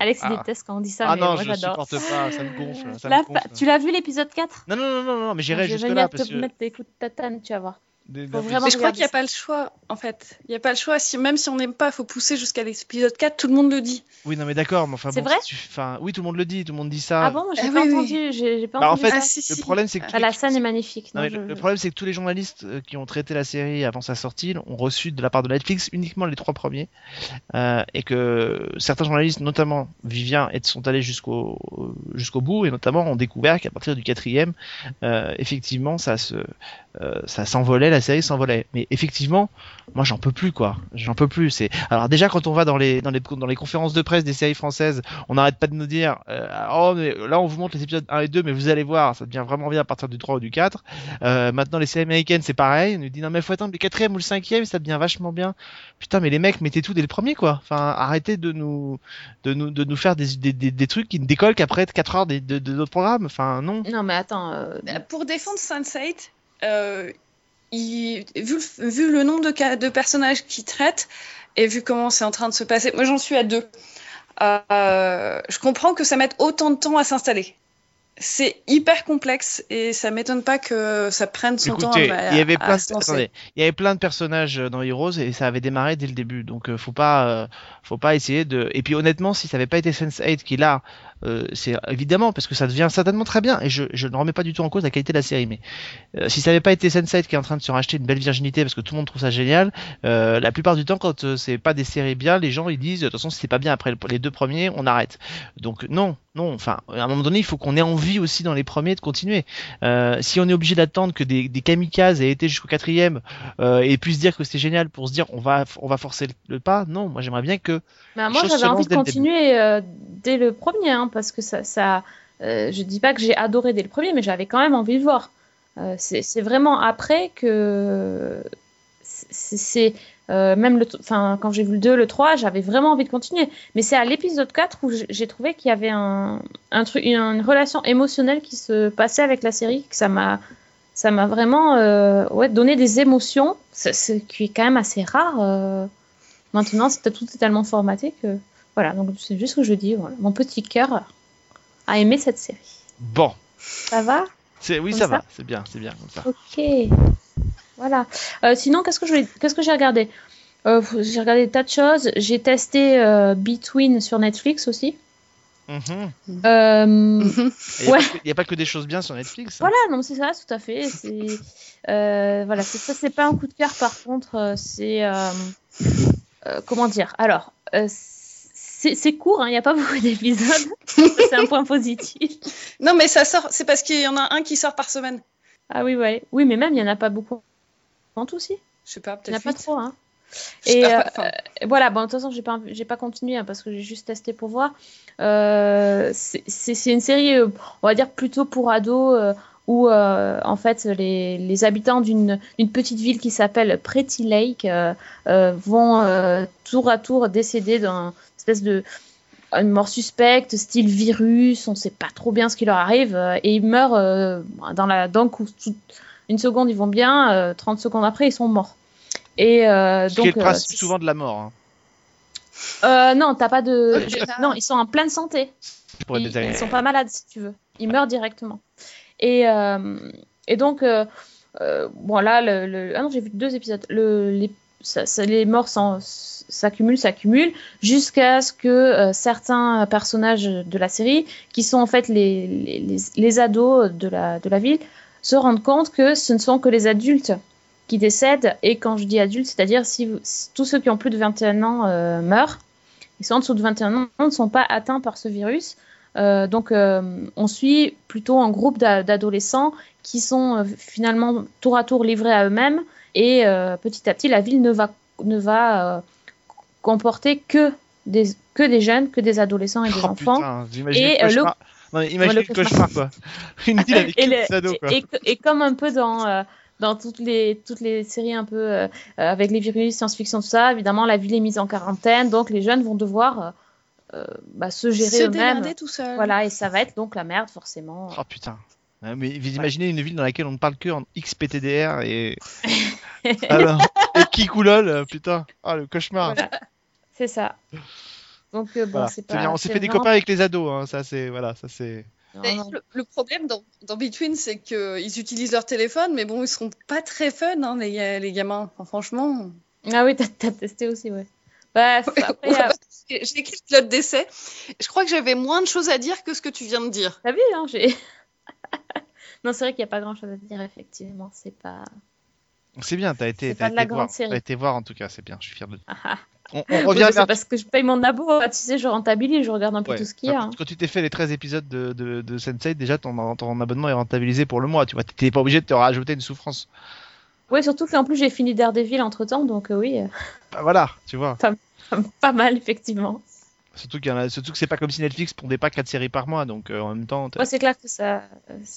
Alex ah. déteste quand on dit ça, ah mais non, moi je j'adore. Ah non, je supporte pas, ça me gonfle. Ça me gonfle. Fa... Tu l'as vu l'épisode quatre? Non, non, non, non, non, mais j'irai jusque là parce que. Je vais venir te mettre des coups de tatane, tu vas voir. Des... Faut vraiment mais je crois qu'il n'y a pas le choix, en fait. Il n'y a pas le choix. Si, même si on n'aime pas, il faut pousser jusqu'à l'épisode quatre. Tout le monde le dit. Oui, non, mais d'accord. Mais enfin, c'est bon, vrai si tu... enfin, oui, tout le monde le dit. Tout le monde dit ça. Ah bon, moi, j'ai, eh pas oui, entendu, oui. J'ai, j'ai pas bah, entendu. En fait, ah, si, si. Le problème, c'est que. Ah, la scène est magnifique. Non, non, je... Le problème, c'est que tous les journalistes qui ont traité la série avant sa sortie ont reçu de la part de Netflix uniquement les trois premiers. Euh, et que certains journalistes, notamment Vivien, sont allés jusqu'au, jusqu'au bout et notamment ont découvert qu'à partir du quatrième, euh, effectivement, ça, se... euh, ça s'envolait. La série s'envolait, mais effectivement moi j'en peux plus quoi, j'en peux plus c'est... alors déjà quand on va dans les, dans les, dans les conférences de presse des séries françaises, on n'arrête pas de nous dire euh, oh mais là on vous montre les épisodes un et deux mais vous allez voir, ça devient vraiment bien à partir du trois ou du quatre, euh, maintenant les séries américaines c'est pareil, on nous dit non mais faut attendre le quatrième ou le cinquième, ça devient vachement bien, putain mais les mecs mettez tout dès le premier quoi, enfin arrêtez de nous, de nous, de nous faire des, des, des, des trucs qui ne décollent qu'après quatre heures de, de, de notre programme, enfin non non mais attends, euh... pour défendre Sense eight euh Il, vu, vu le nombre de, cas, de personnages qu'il traite et vu comment c'est en train de se passer, moi j'en suis à deux. Euh, je comprends que ça mette autant de temps à s'installer. C'est hyper complexe et ça m'étonne pas que ça prenne son Écoutez, temps à, il y avait plein, à se lancer. Attendez, il y avait plein de personnages dans Heroes et ça avait démarré dès le début. Donc faut pas, euh, faut pas essayer de. Et puis honnêtement, si ça n'avait pas été Sense eight qui l'a, euh, c'est évidemment parce que ça devient certainement très bien. Et je, je ne remets pas du tout en cause la qualité de la série, mais euh, si ça n'avait pas été Sense eight qui est en train de se racheter une belle virginité parce que tout le monde trouve ça génial, euh, la plupart du temps quand euh, c'est pas des séries bien, les gens ils disent de toute façon si c'est pas bien après les deux premiers, on arrête. Donc non. Non, enfin, à un moment donné, il faut qu'on ait envie aussi dans les premiers de continuer. Euh, si on est obligé d'attendre que des, des kamikazes aient été jusqu'au quatrième euh, et puissent dire que c'est génial pour se dire on va, on va forcer le, le pas, non, moi j'aimerais bien que. Bah, moi j'avais envie de continuer euh, dès le premier, hein, parce que ça, ça euh, je dis pas que j'ai adoré dès le premier, mais j'avais quand même envie de voir. Euh, c'est, c'est vraiment après que c'est. c'est Euh, même le t- quand j'ai vu le deux, le trois, j'avais vraiment envie de continuer, mais c'est à l'épisode quatre où j- j'ai trouvé qu'il y avait un, un truc, une, une relation émotionnelle qui se passait avec la série, que ça m'a, ça m'a vraiment euh, ouais, donné des émotions, ce qui est quand même assez rare euh, maintenant, c'est tout totalement formaté que Voilà, donc c'est juste ce que je dis. Voilà. Mon petit cœur a aimé cette série. Bon. Ça va ? C'est, oui, ça, ça va. C'est bien, c'est bien comme ça. Ok. Voilà. Euh, sinon, qu'est-ce que je voulais... qu'est-ce que j'ai regardé ? euh, J'ai regardé des tas de choses. J'ai testé euh, Between sur Netflix aussi. Mmh. Euh, mmh. Il n'y a, ouais. a pas que des choses bien sur Netflix. Hein. Voilà, non, c'est ça, tout à fait. C'est, euh, voilà, c'est ça, c'est pas un coup de cœur. Par contre, c'est euh, euh, comment dire ? Alors, euh, c'est, c'est court. Il hein, n'y a pas beaucoup d'épisodes. C'est un point positif. Non, mais ça sort. C'est parce qu'il y en a un qui sort par semaine. Ah oui, ouais. Oui, mais même il y en a pas beaucoup. En tout, si. Je sais pas. Peut-être. Il n'y en a pas trop. Hein. Et euh, euh, voilà, bon, de toute façon, j'ai pas, j'ai pas continué hein, parce que j'ai juste testé pour voir. Euh, c'est, c'est, c'est une série, euh, on va dire plutôt pour ados, euh, où euh, en fait les, les habitants d'une, d'une petite ville qui s'appelle Pretty Lake euh, euh, vont euh, tour à tour décéder d'une espèce de une mort suspecte, style virus, on sait pas trop bien ce qui leur arrive, euh, et ils meurent euh, dans la, d'un coup, une seconde ils vont bien, euh, trente secondes après ils sont morts. Et euh, donc, c'est le principe euh, souvent de la mort. Hein. Euh, non, t'as pas de. Je... Non, ils sont en pleine santé. Ils, détailler... ils sont pas malades, si tu veux. Ils ouais. meurent directement. Et euh, et donc euh, euh, bon là le, le ah non j'ai vu deux épisodes. Le les ça, ça, les morts s'en, s'accumulent s'accumulent jusqu'à ce que euh, certains personnages de la série qui sont en fait les les les, les ados de la de la ville se rendent compte que ce ne sont que les adultes qui décèdent, et quand je dis adultes, c'est-à-dire si, vous, si tous ceux qui ont plus de vingt et un ans euh, meurent, ils sont en dessous de vingt et un ans, ne sont pas atteints par ce virus. Euh, donc, euh, on suit plutôt un groupe d'a- d'adolescents qui sont euh, finalement tour à tour livrés à eux-mêmes, et euh, petit à petit, la ville ne va, ne va euh, comporter que des, que des jeunes, que des adolescents et des oh, enfants. Putain, j'imagine et que le... Cauchemar... Non, mais imagine ouais, le cauchemar, quoi. Une ville avec que des ados, quoi. Et, et, et comme un peu dans... Euh, dans toutes les toutes les séries un peu euh, avec les virus, science-fiction, tout ça, évidemment la ville est mise en quarantaine, donc les jeunes vont devoir euh, bah, se gérer se eux-mêmes, se démerder tout seul. Voilà, et ça va être donc la merde forcément. Oh putain. Mais vous imaginez ouais. une ville dans laquelle on ne parle que en X P T D R et alors et qui coulole putain. Ah oh, le cauchemar. Voilà. C'est ça. Donc euh, bon, voilà. c'est pas c'est bien. On s'est fait vraiment... des copains avec les ados hein, ça c'est voilà, ça c'est Le, le problème dans, dans Between, c'est qu'ils utilisent leur téléphone, mais bon, ils seront pas très fun, hein, les, les gamins, enfin, franchement. Ah oui, t'as, t'as testé aussi, ouais. Bref, après, ouais, euh... j'ai, j'ai écrit le pilote d'essai. Je crois que j'avais moins de choses à dire que ce que tu viens de dire. T'as vu, hein, j'ai... non, c'est vrai qu'il n'y a pas grand-chose à dire, effectivement, c'est pas... C'est bien, t'as été, t'as été, voir. T'as été voir, en tout cas, c'est bien, je suis fier de toi. On, on revient oui, c'est parce que je paye mon abo, tu sais, je rentabilise, je regarde un peu ouais. tout ce qu'il y a. Hein. Quand tu t'es fait les treize épisodes de, de, de Sense eight, déjà ton, ton abonnement est rentabilisé pour le mois, tu vois, t'es pas obligé de te rajouter une souffrance. Ouais, surtout qu'en plus j'ai fini Daredevil entre temps, donc euh, oui. Bah voilà, tu vois. Pas, pas mal, effectivement. Surtout, qu'il y en a, surtout que c'est pas comme si Netflix pondait pas quatre séries par mois, donc euh, en même temps. T'as... Ouais, c'est clair que ça.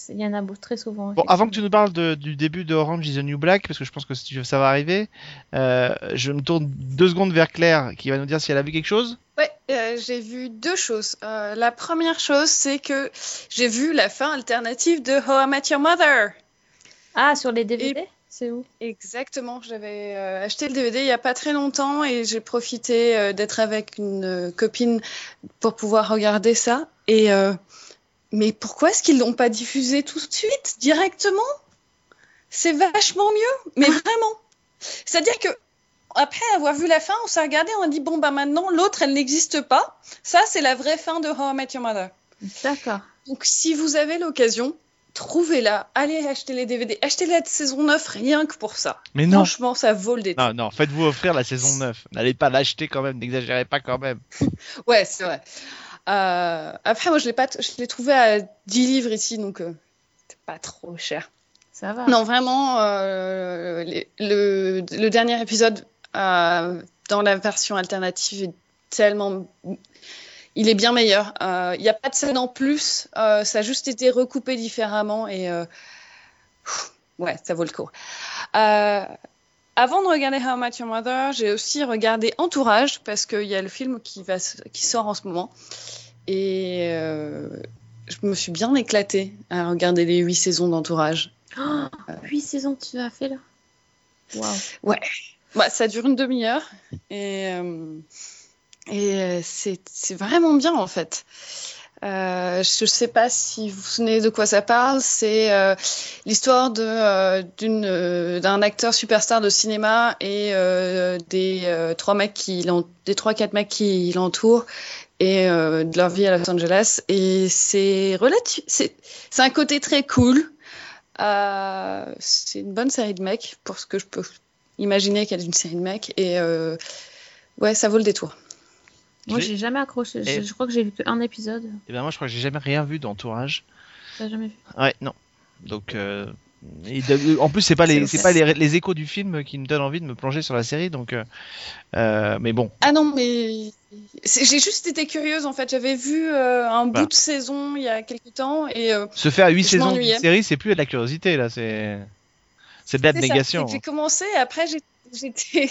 Il y en a très souvent. Bon, avant que tu nous parles de, du début de Orange is the New Black, parce que je pense que ça va arriver, euh, je me tourne deux secondes vers Claire qui va nous dire si elle a vu quelque chose. Ouais, euh, j'ai vu deux choses. Euh, la première chose, c'est que j'ai vu la fin alternative de How I Met Your Mother. Ah, sur les D V D ? Et... C'est où ? Exactement, j'avais euh, acheté le D V D il n'y a pas très longtemps et j'ai profité euh, d'être avec une euh, copine pour pouvoir regarder ça. Et euh, mais pourquoi est-ce qu'ils l'ont pas diffusé tout de suite, directement ? C'est vachement mieux, mais vraiment. C'est-à-dire que après avoir vu la fin, on s'est regardé, on a dit bon bah maintenant l'autre elle n'existe pas. Ça c'est la vraie fin de How I Met Your Mother. D'accord. Donc si vous avez l'occasion. Trouvez-la, allez acheter les D V D, achetez la saison neuf rien que pour ça. Mais non. Franchement, ça vaut le détour. Non, non, faites-vous offrir la saison neuf. N'allez pas l'acheter quand même, n'exagérez pas quand même. ouais, c'est vrai. Euh, après, moi, je l'ai, pas t- je l'ai trouvé à dix livres ici, donc euh, c'est pas trop cher. Ça va. Non, vraiment, euh, les, le, le dernier épisode euh, dans la version alternative est tellement... Il est bien meilleur. Il euh, n'y a pas de scène en plus. Euh, ça a juste été recoupé différemment. Et euh... ouais, ça vaut le coup. Euh... Avant de regarder How I Met Your Mother, j'ai aussi regardé Entourage, parce qu'il y a le film qui, va... qui sort en ce moment. Et euh... je me suis bien éclatée à regarder les huit saisons d'Entourage. Oh, euh... huit saisons que tu as fait, là ? Waouh. Ouais. Bah, ça dure une demi-heure. Et... Euh... Et euh, c'est, c'est vraiment bien, en fait. Euh, je ne sais pas si vous vous souvenez de quoi ça parle. C'est euh, l'histoire de, euh, d'une, euh, d'un acteur superstar de cinéma et euh, des euh, trois mecs qui des trois quatre mecs qui l'entourent et euh, de leur vie à Los Angeles. Et c'est relatif, c'est, c'est un côté très cool. Euh, c'est une bonne série de mecs pour ce que je peux imaginer qu'elle est une série de mecs. Et euh, ouais, ça vaut le détour. Moi, j'ai, j'ai jamais accroché. Et... Je crois que j'ai vu qu'un épisode. Et ben moi, je crois que j'ai jamais rien vu d'Entourage. T'as jamais vu ? Ouais, non. Donc, euh... et en plus, c'est pas les, c'est c'est pas les, les échos du film qui me donnent envie de me plonger sur la série. Donc, euh... mais bon. Ah non, mais c'est... j'ai juste été curieuse. En fait, j'avais vu euh, un voilà. bout de saison il y a quelques temps et. Euh, Se faire huit saisons d'une série, c'est plus de la curiosité là. C'est, c'est de l'abnégation. J'ai commencé. Après, j'ai. J'étais,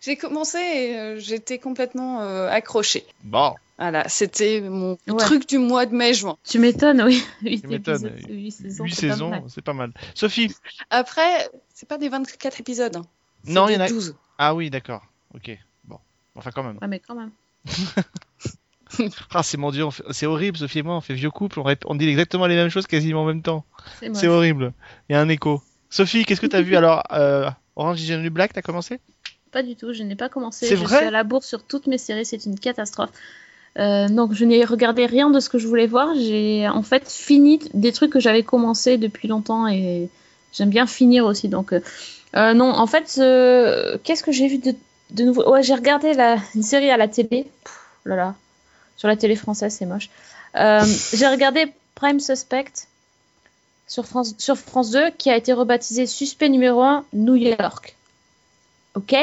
j'ai commencé et j'étais complètement euh, accrochée. Bon. Voilà, c'était mon ouais. truc du mois de mai-juin. Tu m'étonnes, oui. huit tu m'étonnes. huit saisons, huit c'est, saisons pas c'est pas mal. Sophie. Après, c'est pas des vingt-quatre épisodes. Hein. Non, il y en a douze. Ah oui, d'accord. Ok. Bon. Enfin, quand même. Ah, mais quand même. Ah, c'est mon Dieu, fait... c'est horrible, Sophie et moi, on fait vieux couple, on, rép... on dit exactement les mêmes choses quasiment en même temps. C'est, c'est horrible. Il y a un écho. Sophie, qu'est-ce que t'as vu alors euh... Orange is the New Black, t'as commencé ? Pas du tout, je n'ai pas commencé. C'est je vrai ? Je suis à la bourre sur toutes mes séries, c'est une catastrophe. Euh, donc je n'ai regardé rien de ce que je voulais voir. J'ai en fait fini des trucs que j'avais commencé depuis longtemps et j'aime bien finir aussi. Donc euh, euh, non, en fait, euh, qu'est-ce que j'ai vu de, de nouveau ? Ouais, j'ai regardé la, une série à la télé. Pff, là là, sur la télé française, c'est moche. Euh, j'ai regardé Prime Suspect. Sur France, sur France deux, qui a été rebaptisé Suspect Numéro un New York. Ok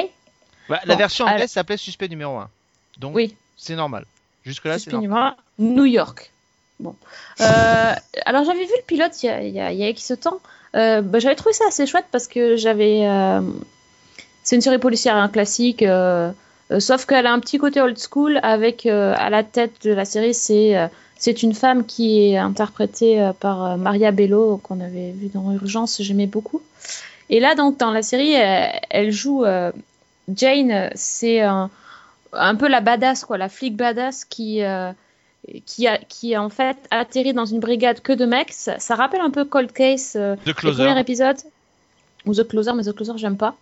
bah, la bon, version anglaise alors... s'appelait Suspect Numéro un. Donc, oui. C'est normal. Jusque-là, Suspect c'est normal. Suspect Numéro un New York. Bon. Euh, alors, j'avais vu le pilote il y a, il y a, il y a X temps. Euh, bah, j'avais trouvé ça assez chouette parce que j'avais. Euh... C'est une série policière, un classique. Euh... Euh, sauf qu'elle a un petit côté old school avec euh, à la tête de la série, c'est. Euh... C'est une femme qui est interprétée par Maria Bello, qu'on avait vue dans Urgence, j'aimais beaucoup. Et là, donc, dans la série, elle, elle joue euh, Jane, c'est un, un peu la badass, quoi, la flic badass qui, euh, qui, a, qui en fait atterrit dans une brigade que de mecs. Ça, ça rappelle un peu Cold Case, euh, The Closer. Le premier épisode. Ou The Closer, mais The Closer, j'aime pas.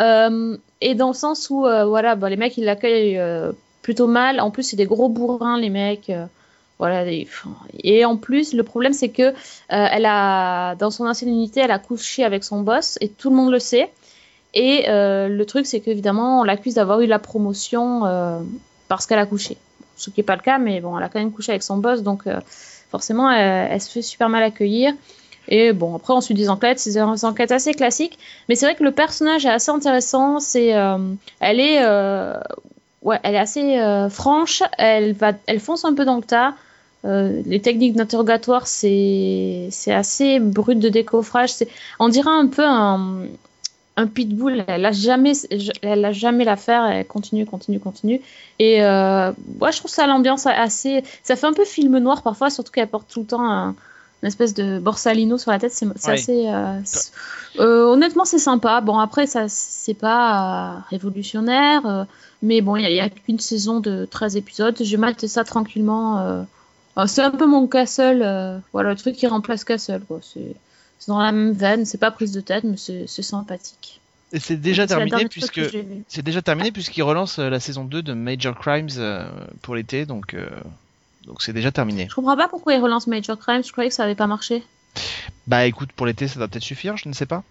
Euh, et dans le sens où euh, voilà, bah, les mecs, ils l'accueillent euh, plutôt mal. En plus, c'est des gros bourrins, les mecs. Euh, Voilà, et en plus, le problème, c'est que euh, elle a, dans son ancienne unité, elle a couché avec son boss, et tout le monde le sait. Et euh, le truc, c'est qu'évidemment, on l'accuse d'avoir eu la promotion euh, parce qu'elle a couché. Ce qui n'est pas le cas, mais bon, elle a quand même couché avec son boss, donc euh, forcément, elle, elle se fait super mal accueillir. Et bon, après, on suit des enquêtes, c'est des enquêtes assez classiques. Mais c'est vrai que le personnage est assez intéressant, c'est, euh, elle est, euh, ouais, elle est assez euh, franche, elle va, elle fonce un peu dans le tas. Euh, les techniques d'interrogatoire, c'est, c'est assez brut de décoffrage. C'est, on dirait un peu un, un pitbull. Elle n'a jamais, elle a jamais l'affaire. Elle continue, continue, continue. Et euh, ouais, je trouve ça l'ambiance assez. Ça fait un peu film noir parfois, surtout qu'elle porte tout le temps un, une espèce de borsalino sur la tête. C'est, c'est ouais. assez. Euh, c'est, euh, honnêtement, c'est sympa. Bon, après, ça, c'est pas euh, révolutionnaire. Euh, mais bon, il n'y a, a qu'une saison de treize épisodes. Je malte ça tranquillement. Euh, C'est un peu mon Castle, euh, voilà, le truc qui remplace Castle, quoi. C'est, c'est dans la même veine, c'est pas prise de tête, mais c'est, c'est sympathique. Et c'est déjà donc, terminé c'est puisque c'est déjà terminé puisqu'il relance la saison deux de Major Crimes euh, pour l'été, donc euh, donc c'est déjà terminé. Je comprends pas pourquoi il relance Major Crimes, je croyais que ça avait pas marché. Bah écoute, pour l'été, ça doit peut-être suffire, je ne sais pas.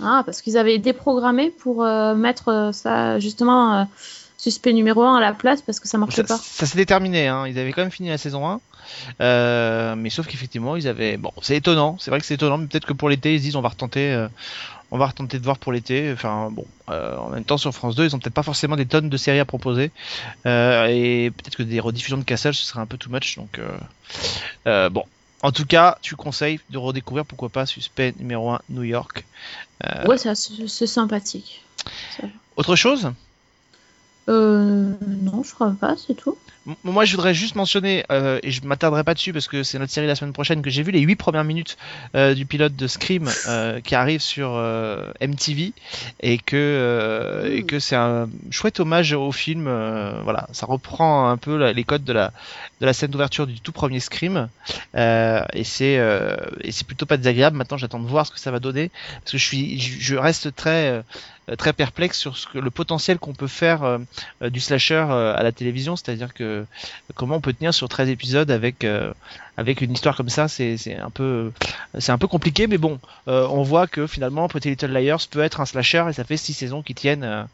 Ah, parce qu'ils avaient déprogrammé pour euh, mettre ça justement. Euh, Suspect numéro un à la place parce que ça marchait ça, pas. Ça s'était terminé, hein. Ils avaient quand même fini la saison un. Euh, mais sauf qu'effectivement, ils avaient. Bon, c'est étonnant, c'est vrai que c'est étonnant, mais peut-être que pour l'été, ils se disent on va retenter, euh, on va retenter de voir pour l'été. Enfin, bon, euh, en même temps, sur France deux, ils ont peut-être pas forcément des tonnes de séries à proposer. Euh, et peut-être que des rediffusions de Castle, ce serait un peu too much. Donc, euh, euh, bon. En tout cas, tu conseilles de redécouvrir, pourquoi pas, Suspect numéro un New York. Euh... Ouais, ça, c'est, c'est sympathique. Ça. Autre chose ? Euh, non, je crois pas, c'est tout. Moi, je voudrais juste mentionner, euh, et je m'attarderai pas dessus parce que c'est notre série la semaine prochaine que j'ai vu, les huit premières minutes euh, du pilote de Scream euh, qui arrive sur euh, M T V, et que, euh, et que c'est un chouette hommage au film. Euh, voilà, ça reprend un peu la, les codes de la, de la scène d'ouverture du tout premier Scream, euh, et, c'est, euh, et c'est plutôt pas désagréable. Maintenant, j'attends de voir ce que ça va donner parce que je, suis, je, je reste très. Euh, très perplexe sur ce que, le potentiel qu'on peut faire euh, du slasher euh, à la télévision, c'est-à-dire que comment on peut tenir sur treize épisodes avec euh, avec une histoire comme ça, c'est c'est un peu c'est un peu compliqué, mais bon, euh, on voit que finalement Pretty Little Liars peut être un slasher et ça fait six saisons qui tiennent euh,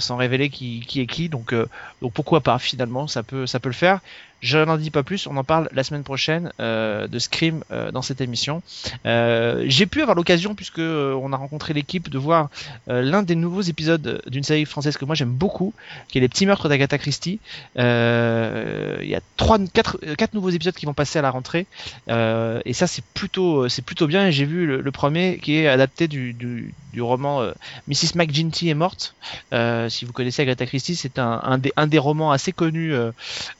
sans révéler qui qui est qui, donc euh, donc pourquoi pas, finalement ça peut ça peut le faire. Je n'en dis pas plus, on en parle la semaine prochaine euh, de Scream euh, dans cette émission. Euh, j'ai pu avoir l'occasion, puisque euh, on a rencontré l'équipe, de voir euh, l'un des nouveaux épisodes d'une série française que moi j'aime beaucoup, qui est Les petits meurtres d'Agatha Christie. Il euh, y a trois, quatre, quatre nouveaux épisodes qui vont passer à la rentrée, euh, et ça c'est plutôt, c'est plutôt bien. Et j'ai vu le, le premier qui est adapté du, du, du roman euh, missus McGinty est morte. Euh, si vous connaissez Agatha Christie, c'est un, un, des, un des romans assez connus euh,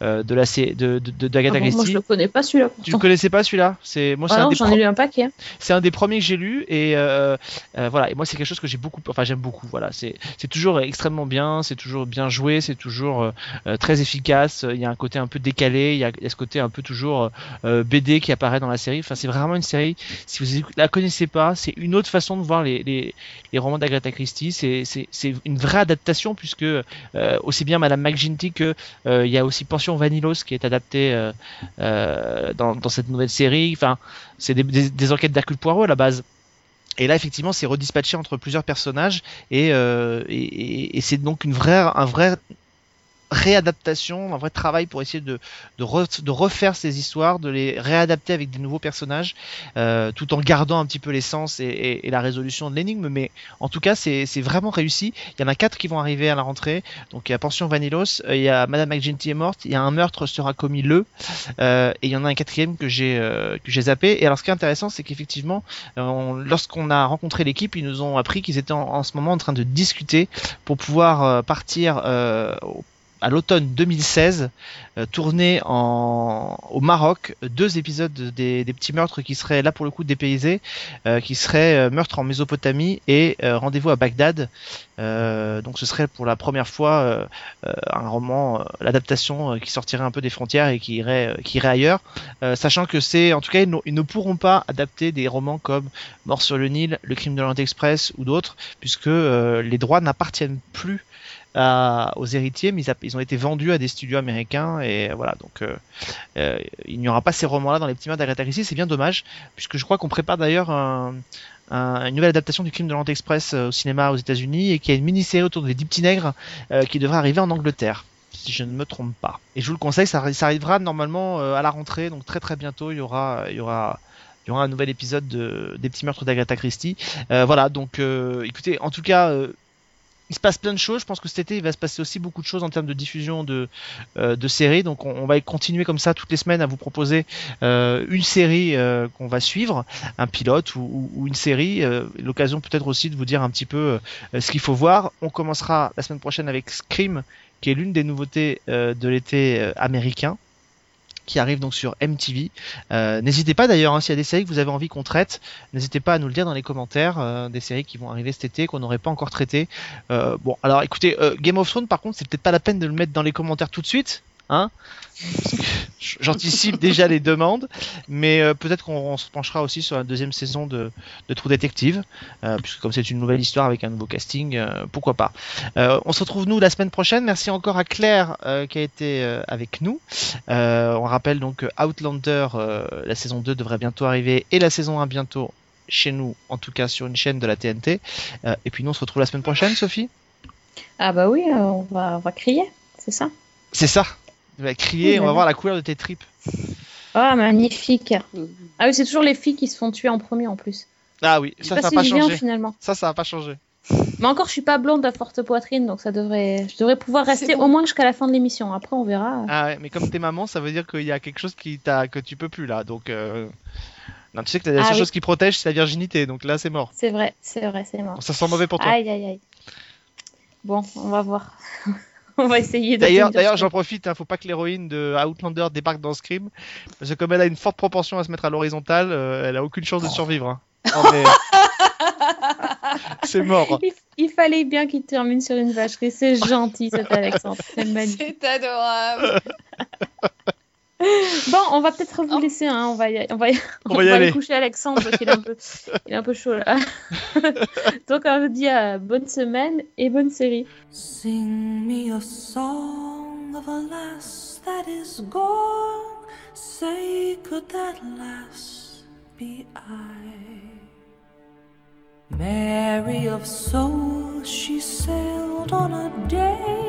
euh, de la série. De, de, de Agatha ah bon, Christie. Moi je le connais pas celui-là. Pourtant. Tu le connaissais pas celui-là? C'est moi, c'est ah un non, des j'en pro... ai lu un paquet. C'est un des premiers que j'ai lu, et euh, euh, voilà. Et moi c'est quelque chose que j'ai beaucoup, enfin j'aime beaucoup. Voilà, c'est c'est toujours extrêmement bien, c'est toujours bien joué, c'est toujours euh, très efficace. Il y a un côté un peu décalé, il y a, il y a ce côté un peu toujours euh, B D qui apparaît dans la série. Enfin c'est vraiment une série. Si vous la connaissez pas, c'est une autre façon de voir les les, les romans d'Agatha Christie. C'est c'est c'est une vraie adaptation, puisque euh, aussi bien Madame McGinty que euh, il y a aussi Pension Vanilos qui est adapté euh, euh, dans, dans cette nouvelle série. Enfin, c'est des, des, des enquêtes d'Hercule Poirot à la base. Et là, effectivement, c'est redispatché entre plusieurs personnages, et, euh, et, et c'est donc une vraie, un vrai réadaptation, un vrai travail pour essayer de, de, re, de refaire ces histoires, de les réadapter avec des nouveaux personnages, euh, tout en gardant un petit peu l'essence et, et, et la résolution de l'énigme. Mais en tout cas, c'est, c'est vraiment réussi. Il y en a quatre qui vont arriver à la rentrée. Donc il y a Pension Vanilos, il y a Madame McGinty est morte, il y a Un meurtre sera commis le, euh, et il y en a un quatrième que j'ai euh, que j'ai zappé. Et alors ce qui est intéressant, c'est qu'effectivement, on, lorsqu'on a rencontré l'équipe, ils nous ont appris qu'ils étaient en, en ce moment en train de discuter pour pouvoir euh, partir euh, au à l'automne deux mille seize, euh, tourner en, au Maroc deux épisodes des, des petits meurtres qui seraient là pour le coup dépaysés, euh, qui seraient euh, Meurtre en Mésopotamie et euh, Rendez-vous à Bagdad. Euh, donc ce serait pour la première fois euh, euh, un roman, euh, l'adaptation euh, qui sortirait un peu des frontières et qui irait, euh, qui irait ailleurs, euh, sachant que c'est, en tout cas, ils, n- ils ne pourront pas adapter des romans comme Mort sur le Nil, Le Crime de l'Orient Express ou d'autres, puisque euh, les droits n'appartiennent plus À, aux héritiers, mais ils, a, ils ont été vendus à des studios américains, et voilà, donc euh, euh, il n'y aura pas ces romans-là dans Les petits meurtres d'Agatha Christie. C'est bien dommage, puisque je crois qu'on prépare d'ailleurs un, un, une nouvelle adaptation du Crime de l'Orient Express euh, au cinéma aux États-Unis, et qu'il y a une mini-série autour des dix petits nègres euh, qui devrait arriver en Angleterre, si je ne me trompe pas. Et je vous le conseille, ça, ça arrivera normalement euh, à la rentrée, donc très très bientôt, il y aura, il y aura Il y aura un nouvel épisode de, des petits meurtres d'Agatha Christie. Euh, voilà, donc euh, écoutez, en tout cas. Euh, Il se passe plein de choses. Je pense que cet été, il va se passer aussi beaucoup de choses en termes de diffusion de, euh, de séries. Donc, on, on va continuer comme ça toutes les semaines à vous proposer euh, une série euh, qu'on va suivre, un pilote ou, ou, ou une série. Euh, l'occasion peut-être aussi de vous dire un petit peu euh, ce qu'il faut voir. On commencera la semaine prochaine avec Scream, qui est l'une des nouveautés euh, de l'été euh, américain, qui arrive donc sur M T V. Euh, n'hésitez pas d'ailleurs, hein, s'il y a des séries que vous avez envie qu'on traite, n'hésitez pas à nous le dire dans les commentaires, euh, des séries qui vont arriver cet été, qu'on n'aurait pas encore traitées. Euh, bon, alors écoutez, euh, Game of Thrones, par contre, c'est peut-être pas la peine de le mettre dans les commentaires tout de suite, hein, parce que j'anticipe déjà les demandes, mais euh, peut-être qu'on se penchera aussi sur la deuxième saison de, de True Detective, euh, puisque comme c'est une nouvelle histoire avec un nouveau casting, euh, pourquoi pas. Euh, on se retrouve nous la semaine prochaine. Merci encore à Claire euh, qui a été euh, avec nous. Euh, on rappelle donc Outlander, euh, la saison deux devrait bientôt arriver, et la saison un bientôt chez nous, en tout cas sur une chaîne de la T N T. Euh, et puis nous on se retrouve la semaine prochaine, Sophie. Ah bah oui, euh, on, va, on va crier, c'est ça. C'est ça. Tu vas crier, on va voir la couleur de tes tripes. Ah, oh, magnifique. Ah oui, c'est toujours les filles qui se font tuer en premier en plus. Ah oui, ça, ça n'a pas changé. Ça, ça n'a pas changé. Mais encore, je suis pas blonde à forte poitrine, donc ça devrait, je devrais pouvoir rester bon, au moins jusqu'à la fin de l'émission. Après, on verra. Ah ouais, mais comme t'es maman, ça veut dire qu'il y a quelque chose qui t'a, que tu peux plus là. Donc, euh... non, tu sais que la ah seule oui. chose qui protège, c'est la virginité. Donc là, c'est mort. C'est vrai, c'est vrai, c'est mort. Ça sent mauvais pour toi. Aïe, aïe, aïe. Bon, on va voir. On va essayer de... D'ailleurs, d'ailleurs j'en profite, hein, faut pas que l'héroïne de Outlander débarque dans Scream, parce que comme elle a une forte propension à se mettre à l'horizontale, euh, elle a aucune chance de survivre. Hein. Non, mais... c'est mort. Il, il fallait bien qu'il termine sur une vacherie. C'est gentil, cet Alexandre. C'est magnifique. C'est adorable. Bon, on va peut-être vous laisser. Hein. On va y, on va y, on on va y va aller coucher Alexandre parce qu'il est un peu, il est un peu chaud là. Donc on vous dit uh, bonne semaine et bonne série. Sing me a song of a lass that is gone. Say could that lass be I? Mary of soul, she sailed on a day.